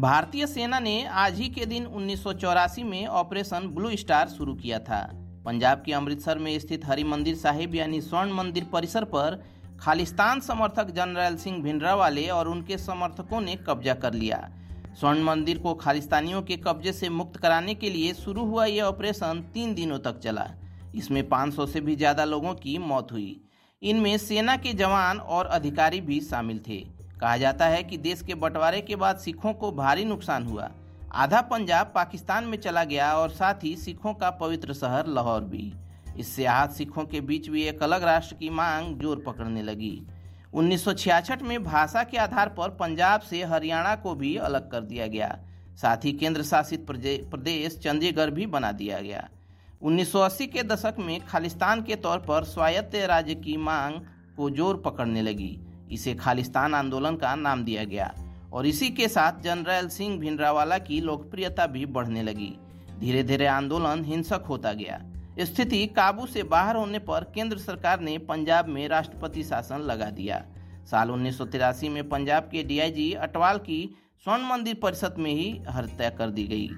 भारतीय सेना ने आज ही के दिन 1984 में ऑपरेशन ब्लू स्टार शुरू किया था। पंजाब के अमृतसर में स्थित हरिमंदिर साहिब यानी स्वर्ण मंदिर परिसर पर खालिस्तान समर्थक जनरल सिंह भिंडरावाले और उनके समर्थकों ने कब्जा कर लिया। स्वर्ण मंदिर को खालिस्तानियों के कब्जे से मुक्त कराने के लिए शुरू हुआ यह ऑपरेशन 3 दिनों तक चला। इसमें 500 से भी ज़्यादा लोगों की मौत हुई। इनमें सेना के जवान और अधिकारी भी शामिल थे। कहा जाता है कि देश के बंटवारे के बाद सिखों को भारी नुकसान हुआ। आधा पंजाब पाकिस्तान में चला गया और साथ ही सिखों का पवित्र शहर लाहौर भी। इससे आहत सिखों के बीच भी एक अलग राष्ट्र की मांग जोर पकड़ने लगी। 1966 में भाषा के आधार पर पंजाब से हरियाणा को भी अलग कर दिया गया। साथ ही केंद्र शासित प्रदेश चंडीगढ़ भी बना दिया गया। 1980 के दशक में खालिस्तान के तौर पर स्वायत्त राज्य की मांग को जोर पकड़ने लगी। इसे खालिस्तान आंदोलन का नाम दिया गया और इसी के साथ जनरल सिंह भिंडरावाला की लोकप्रियता भी बढ़ने लगी। धीरे धीरे आंदोलन हिंसक होता गया। स्थिति काबू से बाहर होने पर केंद्र सरकार ने पंजाब में राष्ट्रपति शासन लगा दिया। साल 1983 में पंजाब के डीआईजी अटवाल की स्वर्ण मंदिर परिषद में ही हत्या कर दी गई।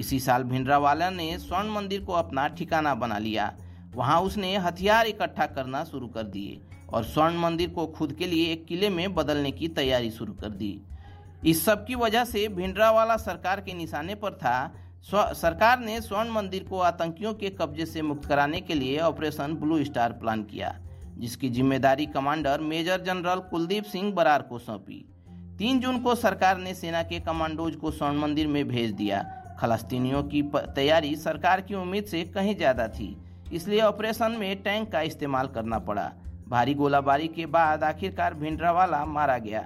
इसी साल भिंडरावाला ने स्वर्ण मंदिर को अपना ठिकाना बना लिया। वहां उसने हथियार इकट्ठा करना शुरू कर दिए और स्वर्ण मंदिर को खुद के लिए एक किले में बदलने की तैयारी शुरू कर दी। इस सब की वजह से भिंडरावाला सरकार के निशाने पर था। सरकार ने स्वर्ण मंदिर को आतंकियों के कब्जे से मुक्त कराने के लिए ऑपरेशन ब्लू स्टार प्लान किया, जिसकी जिम्मेदारी commander major general Kuldeep Singh Brar को सौंपी। 3 जून को सरकार ने सेना के कमांडोज को स्वर्ण मंदिर में भेज दिया। खालिस्तानियों की तैयारी सरकार की उम्मीद से कहीं ज़्यादा थी, इसलिए ऑपरेशन में टैंक का इस्तेमाल करना पड़ा। भारी गोलाबारी के बाद आखिरकार भिंडरावाला मारा गया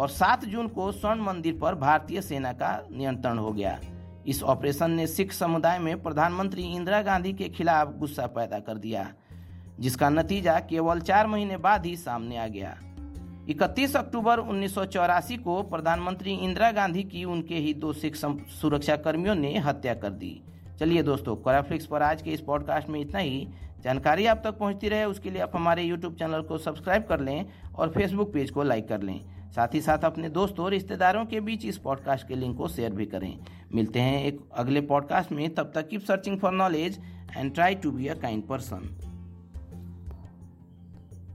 और 7 जून को स्वर्ण मंदिर पर भारतीय सेना का नियंत्रण हो गया। इस ऑपरेशन ने सिख समुदाय में प्रधानमंत्री इंदिरा गांधी के खिलाफ गुस्सा पैदा कर दिया, जिसका नतीजा केवल 4 महीने बाद ही सामने आ गया। 31 अक्टूबर 1984 को प्रधानमंत्री इंदिरा गांधी की उनके ही 2 सिख सुरक्षाकर्मियों ने हत्या कर दी। चलिए दोस्तों, कराफ्लिक्स पर आज के इस पॉडकास्ट में इतना ही। जानकारी आप तक पहुंचती रहे उसके लिए आप हमारे YouTube चैनल को सब्सक्राइब कर लें और Facebook पेज को लाइक कर लें। साथ ही साथ अपने दोस्तों और रिश्तेदारों के बीच इस पॉडकास्ट के लिंक को शेयर भी करें। मिलते हैं एक अगले पॉडकास्ट में। तब तक keep searching for knowledge and try to be a kind person.